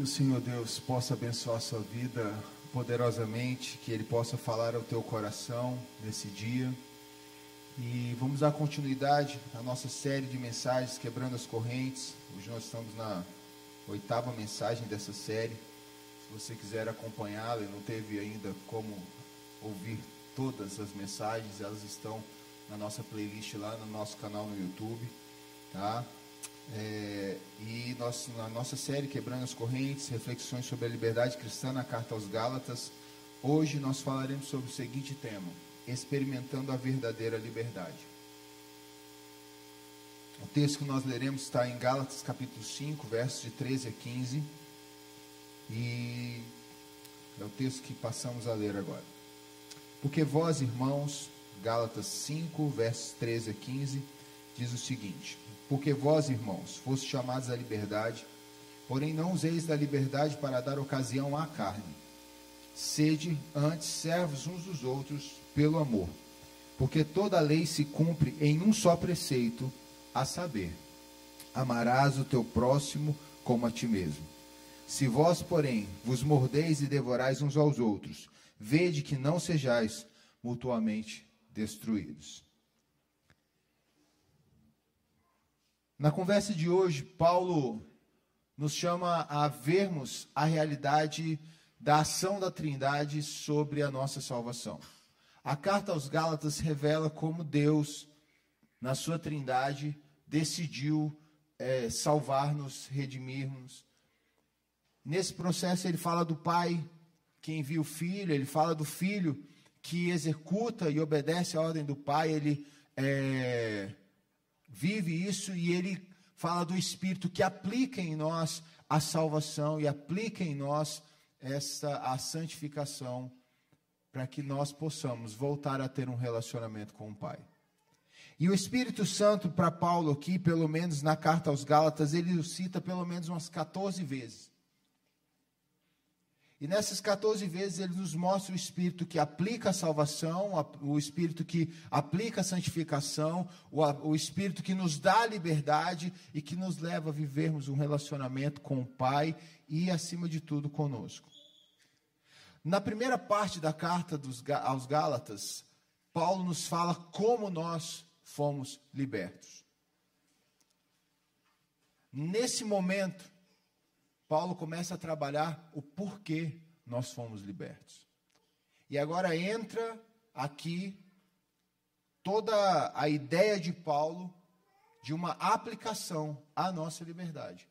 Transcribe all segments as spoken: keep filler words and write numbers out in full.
Que o Senhor Deus possa abençoar a sua vida poderosamente, que Ele possa falar ao teu coração nesse dia. E vamos dar continuidade à nossa série de mensagens Quebrando as Correntes. Hoje nós estamos na oitava mensagem dessa série. Se você quiser acompanhá-la e não teve ainda como ouvir todas as mensagens, elas estão na nossa playlist lá no nosso canal no YouTube, tá? É, e nós, na nossa série Quebrando as Correntes, reflexões sobre a liberdade cristã na carta aos Gálatas, hoje nós falaremos sobre o seguinte tema: experimentando a verdadeira liberdade. O texto que nós leremos está em Gálatas capítulo cinco, versos de treze a quinze, e é o texto que passamos a ler agora. Porque vós, irmãos, Gálatas cinco, versos treze a quinze, diz o seguinte: porque vós, irmãos, foste chamados à liberdade, porém não useis da liberdade para dar ocasião à carne. Sede antes servos uns dos outros pelo amor, porque toda a lei se cumpre em um só preceito, a saber, amarás o teu próximo como a ti mesmo. Se vós, porém, vos mordeis e devorais uns aos outros, vede que não sejais mutuamente destruídos. Na conversa de hoje, Paulo nos chama a vermos a realidade da ação da Trindade sobre a nossa salvação. A carta aos Gálatas revela como Deus, na sua Trindade, decidiu é, salvar-nos, redimir-nos. Nesse processo ele fala do Pai que envia o Filho, ele fala do Filho que executa e obedece a ordem do Pai, ele é, vive isso, e ele fala do Espírito que aplica em nós a salvação e aplica em nós essa, a santificação, para que nós possamos voltar a ter um relacionamento com o Pai. E o Espírito Santo, para Paulo aqui, pelo menos na carta aos Gálatas, ele o cita pelo menos umas quatorze vezes. E nessas quatorze vezes ele nos mostra o Espírito que aplica a salvação, o Espírito que aplica a santificação, o Espírito que nos dá a liberdade e que nos leva a vivermos um relacionamento com o Pai e, acima de tudo, conosco. Na primeira parte da carta dos, aos Gálatas, Paulo nos fala como nós fomos libertos. Nesse momento, Paulo começa a trabalhar o porquê nós fomos libertos. E agora entra aqui toda a ideia de Paulo de uma aplicação à nossa liberdade.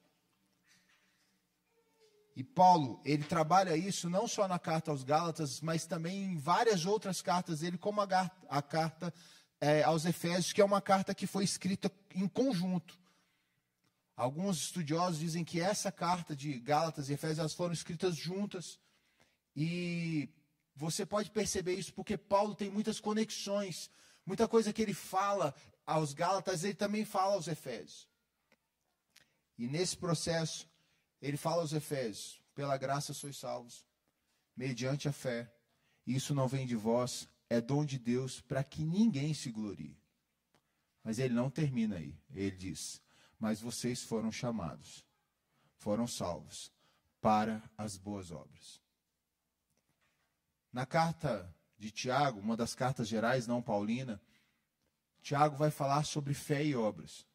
E Paulo, ele trabalha isso não só na carta aos Gálatas, mas também em várias outras cartas dele, como a, a carta é, aos Efésios, que é uma carta que foi escrita em conjunto. Alguns estudiosos dizem que essa carta de Gálatas e Efésios, elas foram escritas juntas. E você pode perceber isso porque Paulo tem muitas conexões. Muita coisa que ele fala aos Gálatas, ele também fala aos Efésios. E nesse processo, ele fala aos Efésios: pela graça sois salvos, mediante a fé. Isso não vem de vós, é dom de Deus, para que ninguém se glorie. Mas ele não termina aí. Ele diz: mas vocês foram chamados, foram salvos para as boas obras. Na carta de Tiago, uma das cartas gerais, não paulina, Tiago vai falar sobre fé e obras.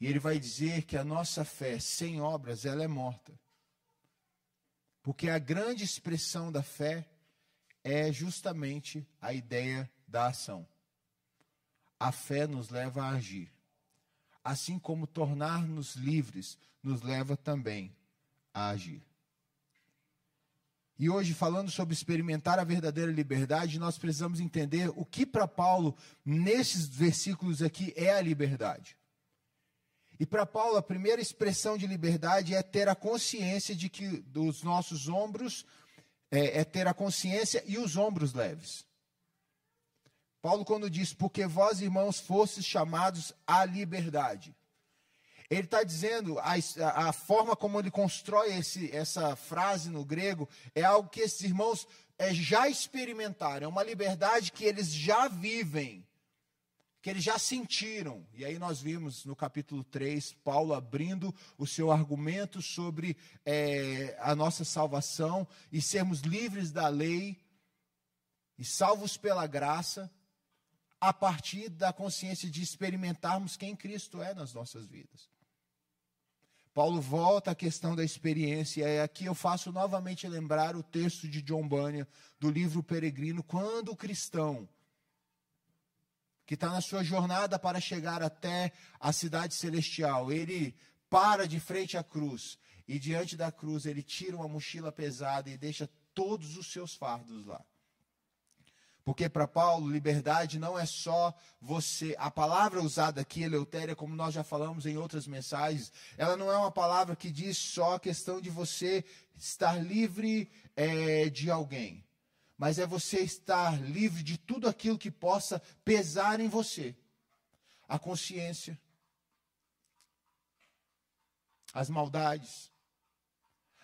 E ele vai dizer que a nossa fé sem obras, ela é morta. Porque a grande expressão da fé é justamente a ideia da ação. A fé nos leva a agir. Assim como tornar-nos livres nos leva também a agir. E hoje, falando sobre experimentar a verdadeira liberdade, nós precisamos entender o que para Paulo, nesses versículos aqui, é a liberdade. E para Paulo, a primeira expressão de liberdade é ter a consciência de que dos nossos ombros, é, é ter a consciência e os ombros leves. Paulo, quando diz, porque vós, irmãos, fostes chamados à liberdade, ele está dizendo, a, a forma como ele constrói esse, essa frase no grego, é algo que esses irmãos é, já experimentaram, é uma liberdade que eles já vivem, que eles já sentiram. E aí nós vimos no capítulo três, Paulo abrindo o seu argumento sobre é, a nossa salvação e sermos livres da lei e salvos pela graça, a partir da consciência de experimentarmos quem Cristo é nas nossas vidas. Paulo volta à questão da experiência, e aqui eu faço novamente lembrar o texto de John Bunyan, do livro Peregrino, quando o cristão, que está na sua jornada para chegar até a cidade celestial, ele para de frente à cruz, e diante da cruz ele tira uma mochila pesada e deixa todos os seus fardos lá. Porque para Paulo, liberdade não é só você... A palavra usada aqui, Eleutéria, como nós já falamos em outras mensagens, ela não é uma palavra que diz só a questão de você estar livre é, de alguém. Mas é você estar livre de tudo aquilo que possa pesar em você. A consciência, as maldades.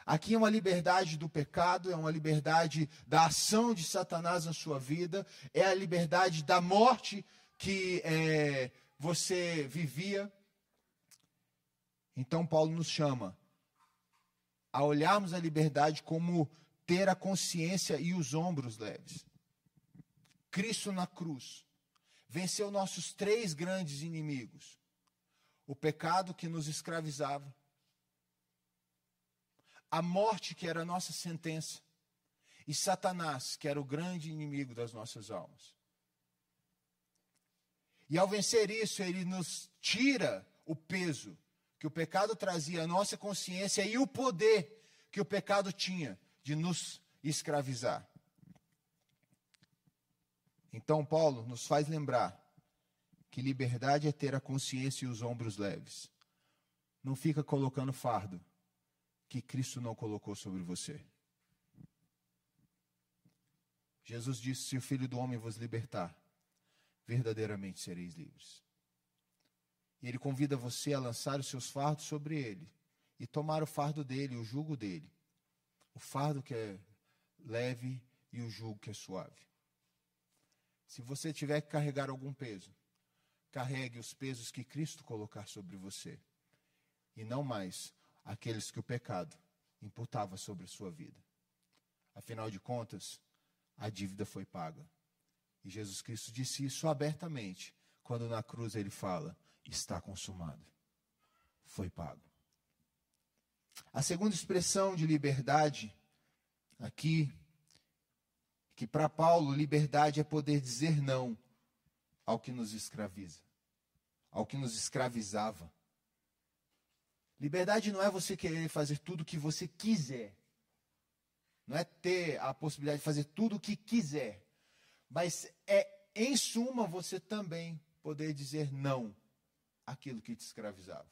Aqui é uma liberdade do pecado, é uma liberdade da ação de Satanás na sua vida, é a liberdade da morte que é, você vivia. Então Paulo nos chama a olharmos a liberdade como ter a consciência e os ombros leves. Cristo na cruz venceu nossos três grandes inimigos. O pecado que nos escravizava, a morte que era a nossa sentença e Satanás, que era o grande inimigo das nossas almas. E ao vencer isso, ele nos tira o peso que o pecado trazia à nossa consciência e o poder que o pecado tinha de nos escravizar. Então Paulo nos faz lembrar que liberdade é ter a consciência e os ombros leves. Não fica colocando fardo que Cristo não colocou sobre você. Jesus disse, se o Filho do Homem vos libertar, verdadeiramente sereis livres. E ele convida você a lançar os seus fardos sobre ele, e tomar o fardo dele, o jugo dele. O fardo que é leve e o jugo que é suave. Se você tiver que carregar algum peso, carregue os pesos que Cristo colocar sobre você, e não mais aqueles que o pecado imputava sobre a sua vida. Afinal de contas, a dívida foi paga. E Jesus Cristo disse isso abertamente, quando na cruz ele fala, está consumado. Foi pago. A segunda expressão de liberdade, aqui, que para Paulo, liberdade é poder dizer não ao que nos escraviza, ao que nos escravizava. Liberdade não é você querer fazer tudo o que você quiser. Não é ter a possibilidade de fazer tudo o que quiser. Mas é, em suma, você também poder dizer não àquilo que te escravizava.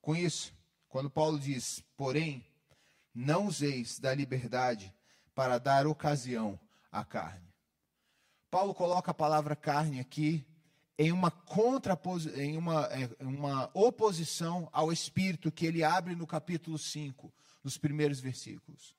Com isso, quando Paulo diz, porém, não useis da liberdade para dar ocasião à carne. Paulo coloca a palavra carne aqui, em uma, contrapos... em uma, uma oposição ao Espírito que ele abre no capítulo cinco, nos primeiros versículos.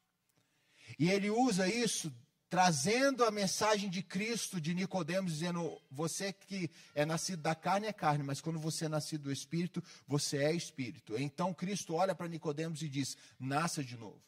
E ele usa isso, trazendo a mensagem de Cristo, de Nicodemos, dizendo, você que é nascido da carne é carne, mas quando você é nascido do Espírito, você é Espírito. Então Cristo olha para Nicodemos e diz, nasça de novo.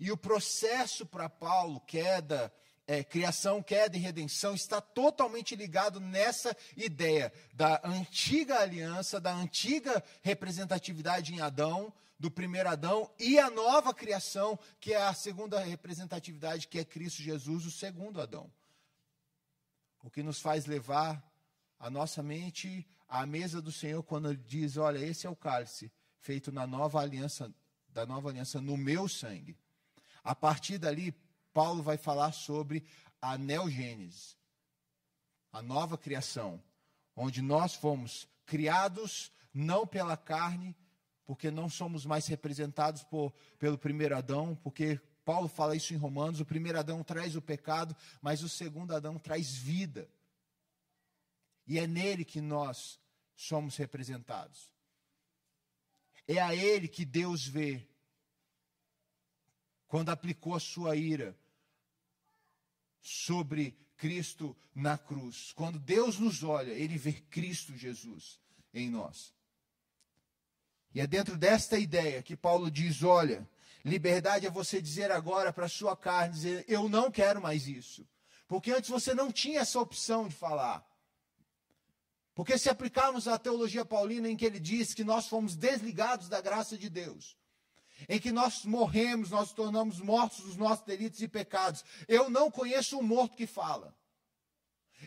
E o processo para Paulo, queda... É, criação, queda e redenção, está totalmente ligado nessa ideia da antiga aliança, da antiga representatividade em Adão, do primeiro Adão, e a nova criação, que é a segunda representatividade, que é Cristo Jesus, o segundo Adão. O que nos faz levar a nossa mente à mesa do Senhor, quando ele diz, olha, esse é o cálice, feito na nova aliança, da nova aliança, no meu sangue. A partir dali, Paulo vai falar sobre a neogênese, a nova criação, onde nós fomos criados não pela carne, porque não somos mais representados por, pelo primeiro Adão, porque Paulo fala isso em Romanos, o primeiro Adão traz o pecado, mas o segundo Adão traz vida. E é nele que nós somos representados. É a ele que Deus vê, quando aplicou a sua ira sobre Cristo na cruz. Quando Deus nos olha, Ele vê Cristo Jesus em nós. E é dentro desta ideia que Paulo diz, olha, liberdade é você dizer agora para a sua carne, dizer, eu não quero mais isso. Porque antes você não tinha essa opção de falar. Porque se aplicarmos a teologia paulina em que ele diz que nós fomos desligados da graça de Deus, em que nós morremos, nós tornamos mortos dos nossos delitos e pecados. Eu não conheço um morto que fala.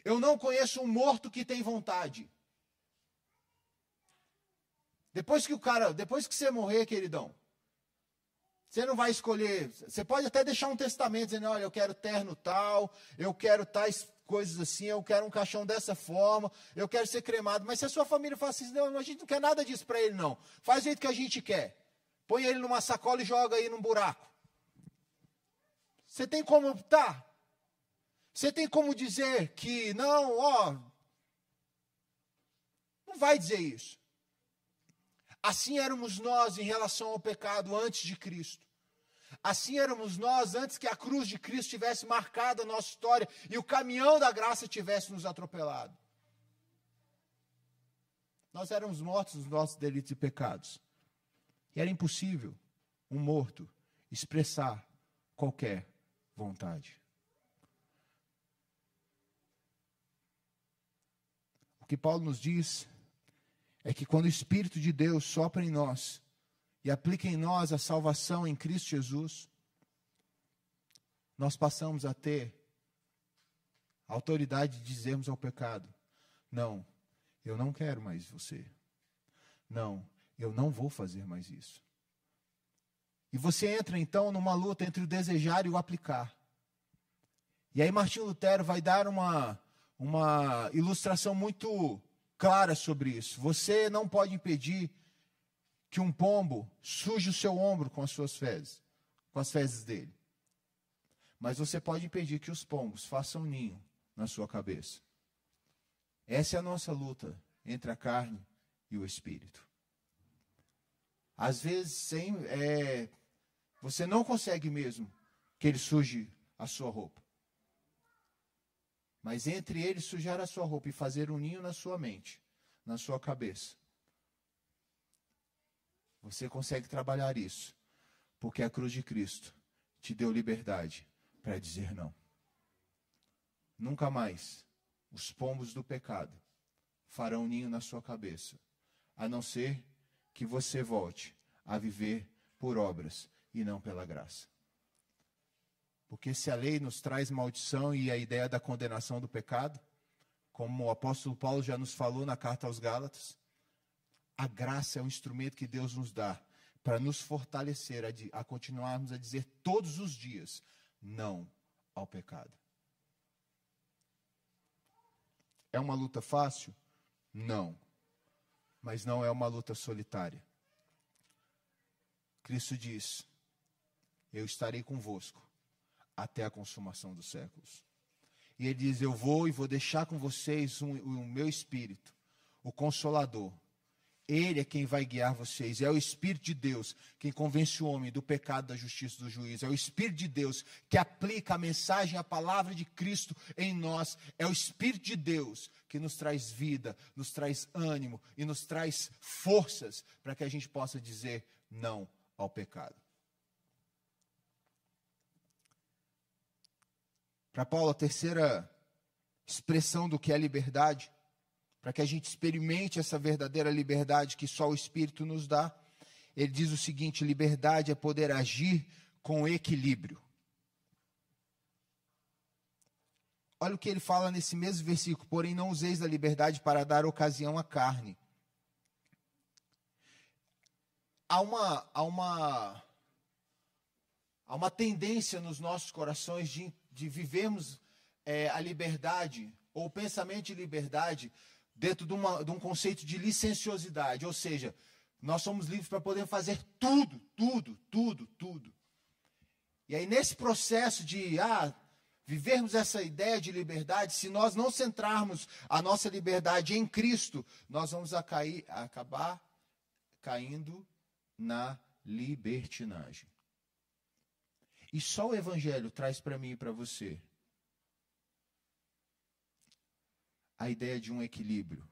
Eu não conheço um morto que tem vontade. Depois que o cara, depois que você morrer, queridão, você não vai escolher, você pode até deixar um testamento, dizendo, olha, eu quero terno tal, eu quero tais coisas assim, eu quero um caixão dessa forma, eu quero ser cremado. Mas se a sua família fala assim, não, a gente não quer nada disso para ele, não. Faz o jeito que a gente quer. Põe ele numa sacola e joga aí num buraco. Você tem como optar? Você tem como dizer que, não, ó, não vai dizer isso. Assim éramos nós em relação ao pecado antes de Cristo. Assim éramos nós antes que a cruz de Cristo tivesse marcado a nossa história e o caminhão da graça tivesse nos atropelado. Nós éramos mortos nos nossos delitos e pecados. E era impossível um morto expressar qualquer vontade. O que Paulo nos diz é que quando o Espírito de Deus sopra em nós e aplica em nós a salvação em Cristo Jesus, nós passamos a ter a autoridade de dizermos ao pecado, não, eu não quero mais você, não, eu não vou fazer mais isso. E você entra, então, numa luta entre o desejar e o aplicar. E aí Martinho Lutero vai dar uma, uma ilustração muito clara sobre isso. Você não pode impedir que um pombo suje o seu ombro com as suas fezes, com as fezes dele. Mas você pode impedir que os pombos façam ninho na sua cabeça. Essa é a nossa luta entre a carne e o espírito. Às vezes, sem, é, você não consegue mesmo que ele suje a sua roupa. Mas entre ele sujar a sua roupa e fazer um ninho na sua mente, na sua cabeça, você consegue trabalhar isso. Porque a cruz de Cristo te deu liberdade para dizer não. Nunca mais os pombos do pecado farão ninho na sua cabeça, a não ser que você volte a viver por obras e não pela graça. Porque se a lei nos traz maldição e a ideia da condenação do pecado, como o apóstolo Paulo já nos falou na carta aos Gálatas, a graça é um instrumento que Deus nos dá para nos fortalecer a, de, a continuarmos a dizer todos os dias não ao pecado. É uma luta fácil? Não. Mas não é uma luta solitária. Cristo diz, eu estarei convosco até a consumação dos séculos. E ele diz, eu vou e vou deixar com vocês um, um, o meu Espírito, o Consolador. Ele é quem vai guiar vocês. É o Espírito de Deus quem convence o homem do pecado, da justiça e do juízo. É o Espírito de Deus que aplica a mensagem, a palavra de Cristo em nós. É o Espírito de Deus que nos traz vida, nos traz ânimo e nos traz forças para que a gente possa dizer não ao pecado. Para Paulo, a terceira expressão do que é liberdade, para que a gente experimente essa verdadeira liberdade que só o Espírito nos dá, ele diz o seguinte, liberdade é poder agir com equilíbrio. Olha o que ele fala nesse mesmo versículo, porém não useis da liberdade para dar ocasião à carne. Há uma, há uma, há uma tendência nos nossos corações de, de vivermos é, a liberdade, ou o pensamento de liberdade, dentro de, uma, de um conceito de licenciosidade, ou seja, nós somos livres para poder fazer tudo, tudo, tudo, tudo. E aí nesse processo de ah, vivermos essa ideia de liberdade, se nós não centrarmos a nossa liberdade em Cristo, nós vamos a cair, a acabar caindo na libertinagem. E só o Evangelho traz para mim e para você a ideia de um equilíbrio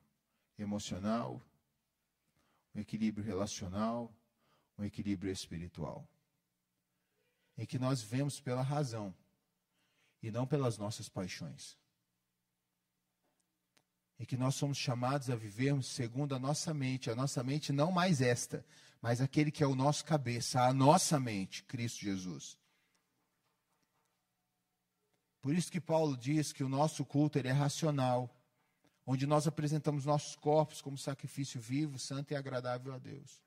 emocional, um equilíbrio relacional, um equilíbrio espiritual, em que nós vemos pela razão e não pelas nossas paixões, em que nós somos chamados a vivermos segundo a nossa mente, a nossa mente não mais esta, mas aquele que é o nosso cabeça, a nossa mente, Cristo Jesus. Por isso que Paulo diz que o nosso culto ele é racional, onde nós apresentamos nossos corpos como sacrifício vivo, santo e agradável a Deus.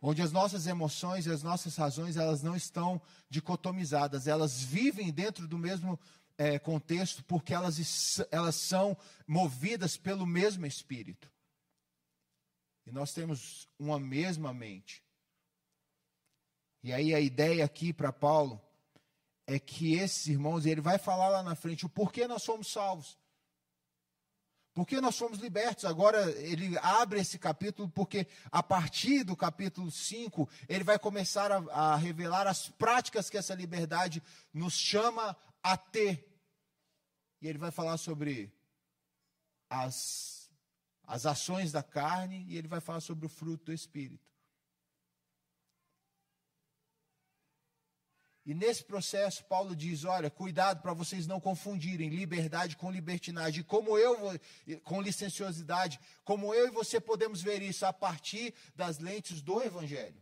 Onde as nossas emoções e as nossas razões, elas não estão dicotomizadas, elas vivem dentro do mesmo é, contexto, porque elas, elas são movidas pelo mesmo Espírito. E nós temos uma mesma mente. E aí a ideia aqui para Paulo é que esses irmãos, ele vai falar lá na frente o porquê nós somos salvos. Porque nós somos libertos. Agora ele abre esse capítulo, porque a partir do capítulo cinco, ele vai começar a, a revelar as práticas que essa liberdade nos chama a ter. E ele vai falar sobre as, as ações da carne e ele vai falar sobre o fruto do Espírito. E nesse processo, Paulo diz, olha, cuidado para vocês não confundirem liberdade com libertinagem. Como eu, com licenciosidade, como eu e você podemos ver isso a partir das lentes do Evangelho.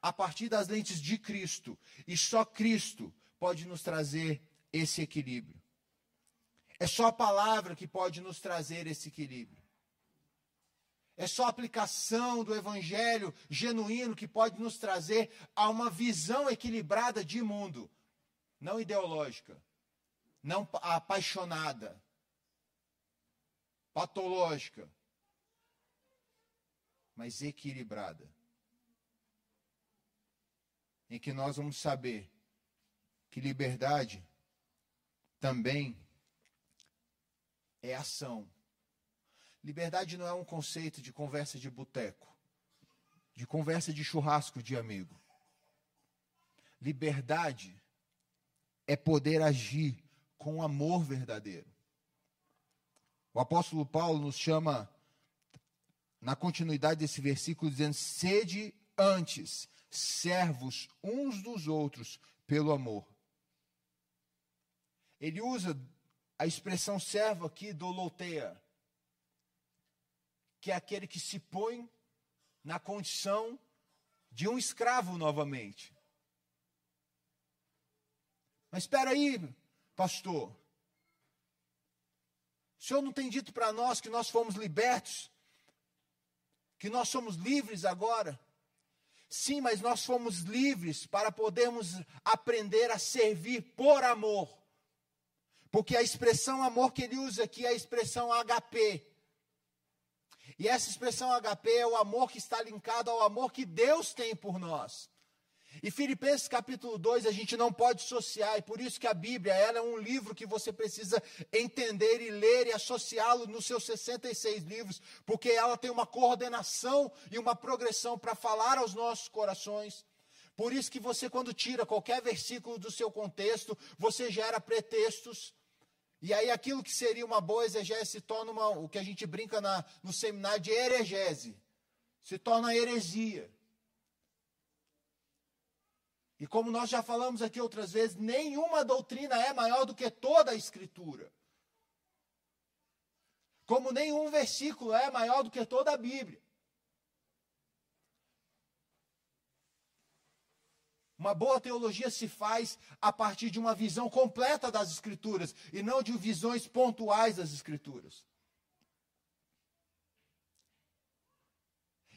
A partir das lentes de Cristo. E só Cristo pode nos trazer esse equilíbrio. É só a palavra que pode nos trazer esse equilíbrio. É só a aplicação do evangelho genuíno que pode nos trazer a uma visão equilibrada de mundo. Não ideológica, não apaixonada, patológica, mas equilibrada. Em que nós vamos saber que liberdade também é ação. Liberdade não é um conceito de conversa de boteco, de conversa de churrasco de amigo. Liberdade é poder agir com amor verdadeiro. O apóstolo Paulo nos chama, na continuidade desse versículo, dizendo, sede antes, servos uns dos outros pelo amor. Ele usa a expressão servo aqui, douleia, que é aquele que se põe na condição de um escravo novamente. Mas espera aí, pastor. O Senhor não tem dito para nós que nós fomos libertos? Que nós somos livres agora? Sim, mas nós fomos livres para podermos aprender a servir por amor. Porque a expressão amor que ele usa aqui é a expressão H P. E essa expressão H P é o amor que está linkado ao amor que Deus tem por nós. E Filipenses capítulo dois a gente não pode associar, e por isso que a Bíblia ela é um livro que você precisa entender e ler e associá-lo nos seus sessenta e seis livros, porque ela tem uma coordenação e uma progressão para falar aos nossos corações. Por isso que você, quando tira qualquer versículo do seu contexto, você gera pretextos. E aí aquilo que seria uma boa exegese se torna uma, o que a gente brinca na, no seminário de heregese, se torna heresia. E como nós já falamos aqui outras vezes, nenhuma doutrina é maior do que toda a Escritura. Como nenhum versículo é maior do que toda a Bíblia. Uma boa teologia se faz a partir de uma visão completa das Escrituras e não de visões pontuais das Escrituras.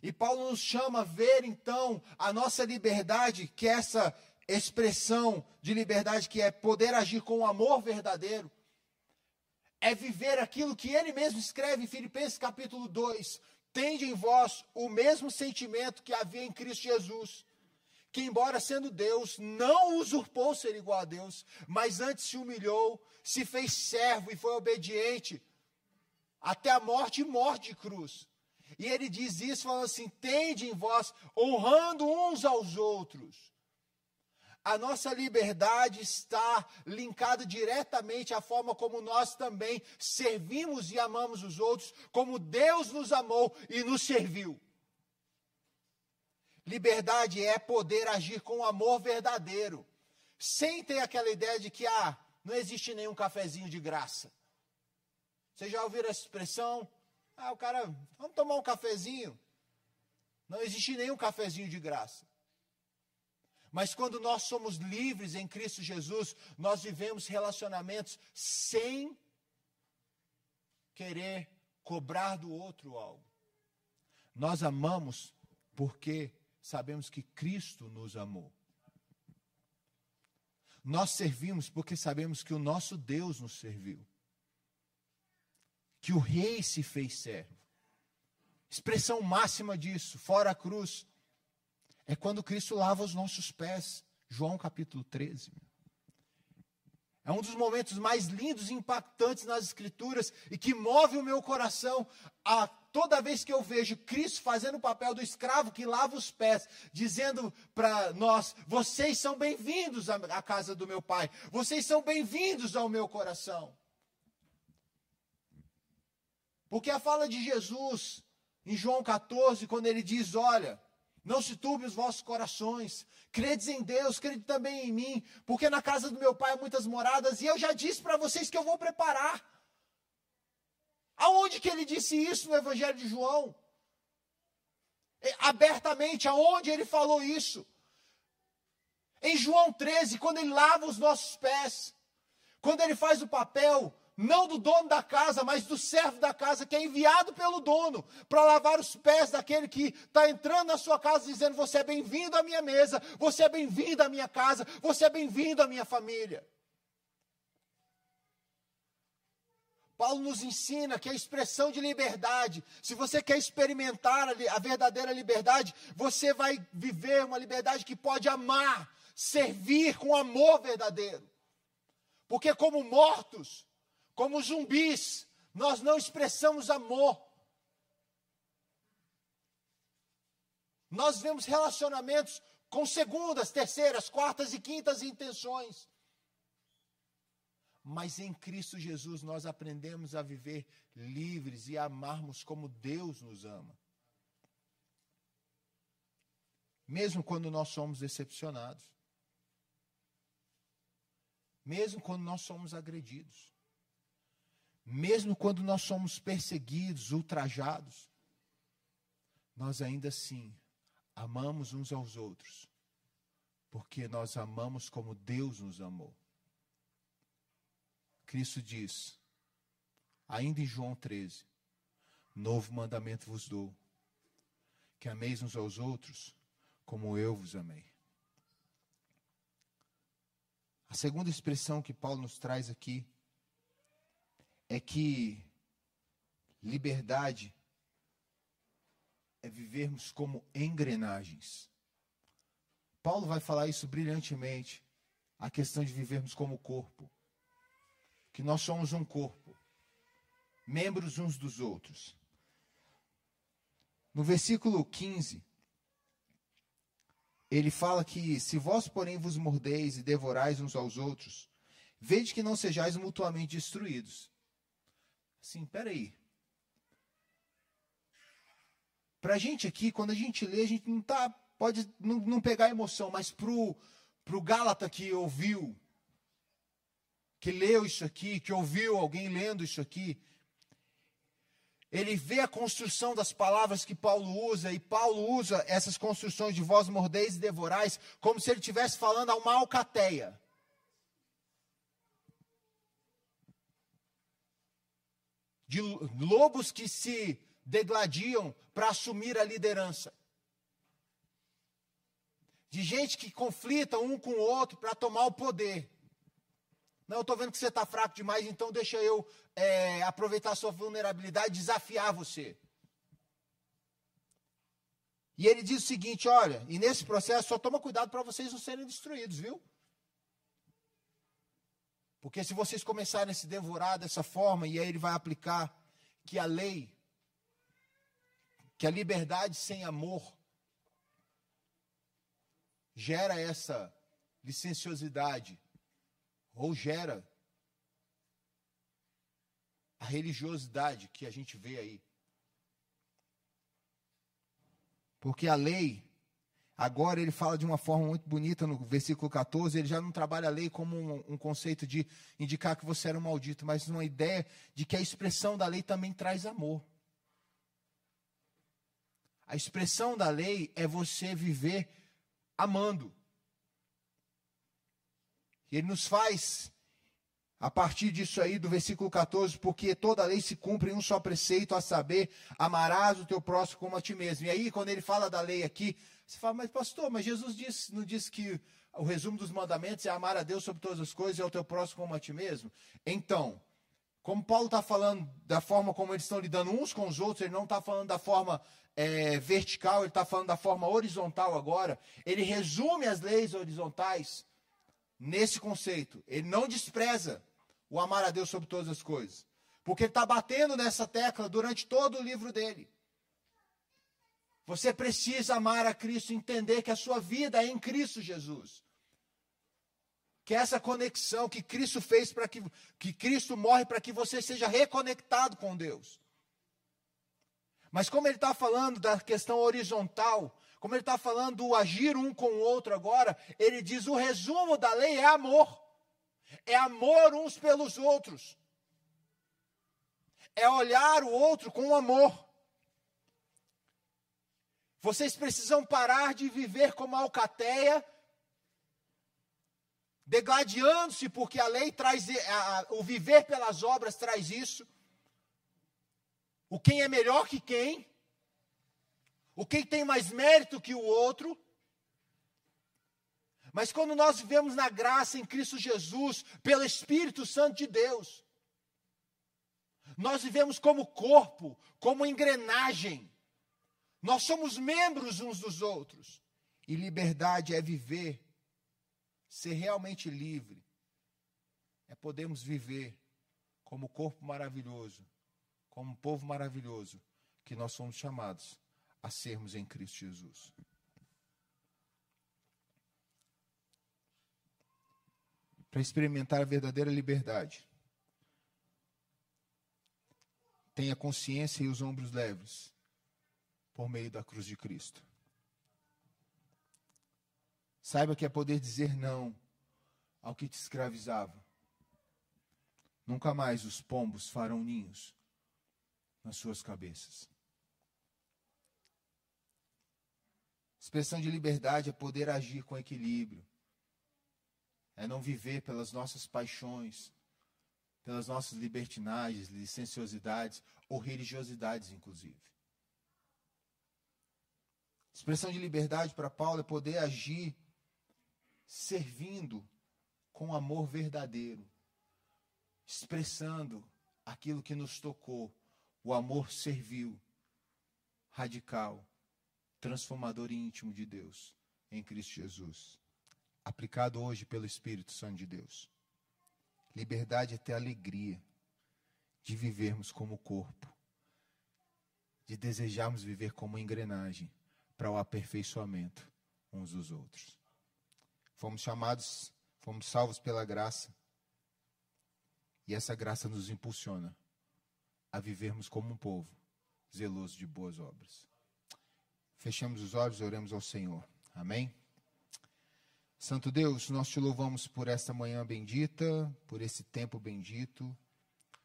E Paulo nos chama a ver, então, a nossa liberdade, que é essa expressão de liberdade que é poder agir com amor verdadeiro, é viver aquilo que ele mesmo escreve em Filipenses capítulo dois. Tende em vós o mesmo sentimento que havia em Cristo Jesus, que embora sendo Deus, não usurpou ser igual a Deus, mas antes se humilhou, se fez servo e foi obediente até a morte e morte de cruz. E ele diz isso falando assim, tende em vós, honrando uns aos outros, A nossa liberdade está linkada diretamente à forma como nós também servimos e amamos os outros, como Deus nos amou e nos serviu. Liberdade é poder agir com amor verdadeiro, sem ter aquela ideia de que, ah, não existe nenhum cafezinho de graça. Vocês já ouviram essa expressão? Ah, o cara, vamos tomar um cafezinho. Não existe nenhum cafezinho de graça. Mas quando nós somos livres em Cristo Jesus, nós vivemos relacionamentos sem querer cobrar do outro algo. Nós amamos porque sabemos que Cristo nos amou. Nós servimos porque sabemos que o nosso Deus nos serviu. Que o Rei se fez servo. Expressão máxima disso, fora a cruz, é quando Cristo lava os nossos pés. João capítulo treze. É um dos momentos mais lindos e impactantes nas Escrituras e que move o meu coração a toda vez que eu vejo Cristo fazendo o papel do escravo que lava os pés, dizendo para nós, vocês são bem-vindos à casa do meu Pai, vocês são bem-vindos ao meu coração. Porque a fala de Jesus em João catorze, quando ele diz, olha, não se turbe os vossos corações, credes em Deus, crede também em mim, porque na casa do meu Pai há muitas moradas, e eu já disse para vocês que eu vou preparar. Aonde que ele disse isso no Evangelho de João? Abertamente, aonde ele falou isso? Em João treze, quando ele lava os nossos pés, quando ele faz o papel, não do dono da casa, mas do servo da casa, que é enviado pelo dono, para lavar os pés daquele que está entrando na sua casa, dizendo, você é bem-vindo à minha mesa, você é bem-vindo à minha casa, você é bem-vindo à minha família. Paulo nos ensina que a expressão de liberdade, se você quer experimentar a verdadeira liberdade, você vai viver uma liberdade que pode amar, servir com amor verdadeiro. Porque como mortos, como zumbis, nós não expressamos amor. Nós vemos relacionamentos com segundas, terceiras, quartas e quintas intenções. Mas em Cristo Jesus nós aprendemos a viver livres e a amarmos como Deus nos ama. Mesmo quando nós somos decepcionados. Mesmo quando nós somos agredidos. Mesmo quando nós somos perseguidos, ultrajados, nós ainda assim amamos uns aos outros, porque nós amamos como Deus nos amou. Cristo diz, ainda em João treze, novo mandamento vos dou, que ameis uns aos outros como eu vos amei. A segunda expressão que Paulo nos traz aqui é que liberdade é vivermos como engrenagens. Paulo vai falar isso brilhantemente, a questão de vivermos como corpo, que nós somos um corpo, membros uns dos outros. No versículo quinze, ele fala que, se vós, porém, vos mordeis e devorais uns aos outros, vede que não sejais mutuamente destruídos. Sim, peraí. Para a gente aqui, quando a gente lê, a gente não tá, pode não, não pegar emoção, mas pro, pro Gálata que ouviu, que leu isso aqui, que ouviu alguém lendo isso aqui, ele vê a construção das palavras que Paulo usa, e Paulo usa essas construções de vós mordeis e devorais, como se ele estivesse falando a uma alcateia. De lobos que se degladiam para assumir a liderança. De gente que conflita um com o outro para tomar o poder. Não, eu estou vendo que você está fraco demais, então deixa eu é, aproveitar a sua vulnerabilidade e desafiar você. E ele diz o seguinte, olha, e nesse processo só toma cuidado para vocês não serem destruídos, viu? Porque se vocês começarem a se devorar dessa forma, e aí ele vai aplicar que a lei, que a liberdade sem amor, gera essa licenciosidade ou gera a religiosidade que a gente vê aí. Porque a lei, agora ele fala de uma forma muito bonita no versículo quatorze, ele já não trabalha a lei como um, um conceito de indicar que você era um maldito, mas uma ideia de que a expressão da lei também traz amor. A expressão da lei é você viver amando. E ele nos faz, a partir disso aí, do versículo quatorze, porque toda lei se cumpre em um só preceito, a saber, amarás o teu próximo como a ti mesmo. E aí, quando ele fala da lei aqui, você fala, mas pastor, mas Jesus disse, não disse que o resumo dos mandamentos é amar a Deus sobre todas as coisas e ao teu próximo como a ti mesmo? Então, como Paulo está falando da forma como eles estão lidando uns com os outros, ele não está falando da forma é, vertical, ele está falando da forma horizontal agora. Ele resume as leis horizontais nesse conceito. Ele não despreza o amar a Deus sobre todas as coisas. Porque ele está batendo nessa tecla durante todo o livro dele. Você precisa amar a Cristo, entender que a sua vida é em Cristo Jesus. Que essa conexão que Cristo fez para que, que Cristo morre para que você seja reconectado com Deus. Mas como ele está falando da questão horizontal, como ele está falando do agir um com o outro agora, ele diz o resumo da lei é amor. É amor uns pelos outros. É olhar o outro com amor. Vocês precisam parar de viver como alcateia, degladiando-se, porque a lei traz, a, a, o viver pelas obras traz isso. O quem é melhor que quem. O quem tem mais mérito que o outro. Mas quando nós vivemos na graça em Cristo Jesus, pelo Espírito Santo de Deus, nós vivemos como corpo, como engrenagem. Nós somos membros uns dos outros. E liberdade é viver, ser realmente livre. É podermos viver como corpo maravilhoso, como um povo maravilhoso, que nós somos chamados a sermos em Cristo Jesus. Para experimentar a verdadeira liberdade, tenha consciência e os ombros leves por meio da cruz de Cristo. Saiba que é poder dizer não ao que te escravizava. Nunca mais os pombos farão ninhos nas suas cabeças. Expressão de liberdade é poder agir com equilíbrio, é não viver pelas nossas paixões, pelas nossas libertinagens, licenciosidades ou religiosidades, inclusive. Expressão de liberdade para Paulo é poder agir servindo com amor verdadeiro, expressando aquilo que nos tocou, o amor servil, radical, transformador e íntimo de Deus em Cristo Jesus, aplicado hoje pelo Espírito Santo de Deus. Liberdade é ter alegria de vivermos como corpo, de desejarmos viver como engrenagem para o aperfeiçoamento uns dos outros. Fomos chamados, fomos salvos pela graça, e essa graça nos impulsiona a vivermos como um povo zeloso de boas obras. Fechamos os olhos e oremos ao Senhor. Amém? Santo Deus, nós te louvamos por esta manhã bendita, por esse tempo bendito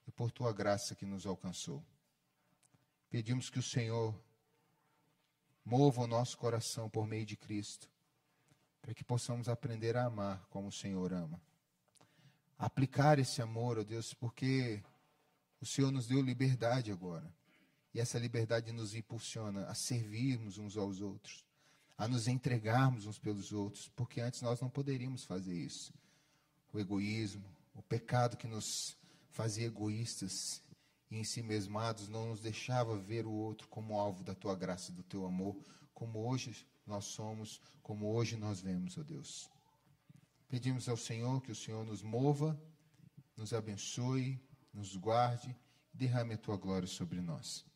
e por tua graça que nos alcançou. Pedimos que o Senhor mova o nosso coração por meio de Cristo, para que possamos aprender a amar como o Senhor ama. Aplicar esse amor, ó Deus, porque o Senhor nos deu liberdade agora. E essa liberdade nos impulsiona a servirmos uns aos outros, a nos entregarmos uns pelos outros, porque antes nós não poderíamos fazer isso. O egoísmo, o pecado que nos fazia egoístas e em si mesmados, não nos deixava ver o outro como alvo da tua graça e do teu amor, como hoje nós somos, como hoje nós vemos, ó Deus. Pedimos ao Senhor que o Senhor nos mova, nos abençoe, nos guarde e derrame a tua glória sobre nós.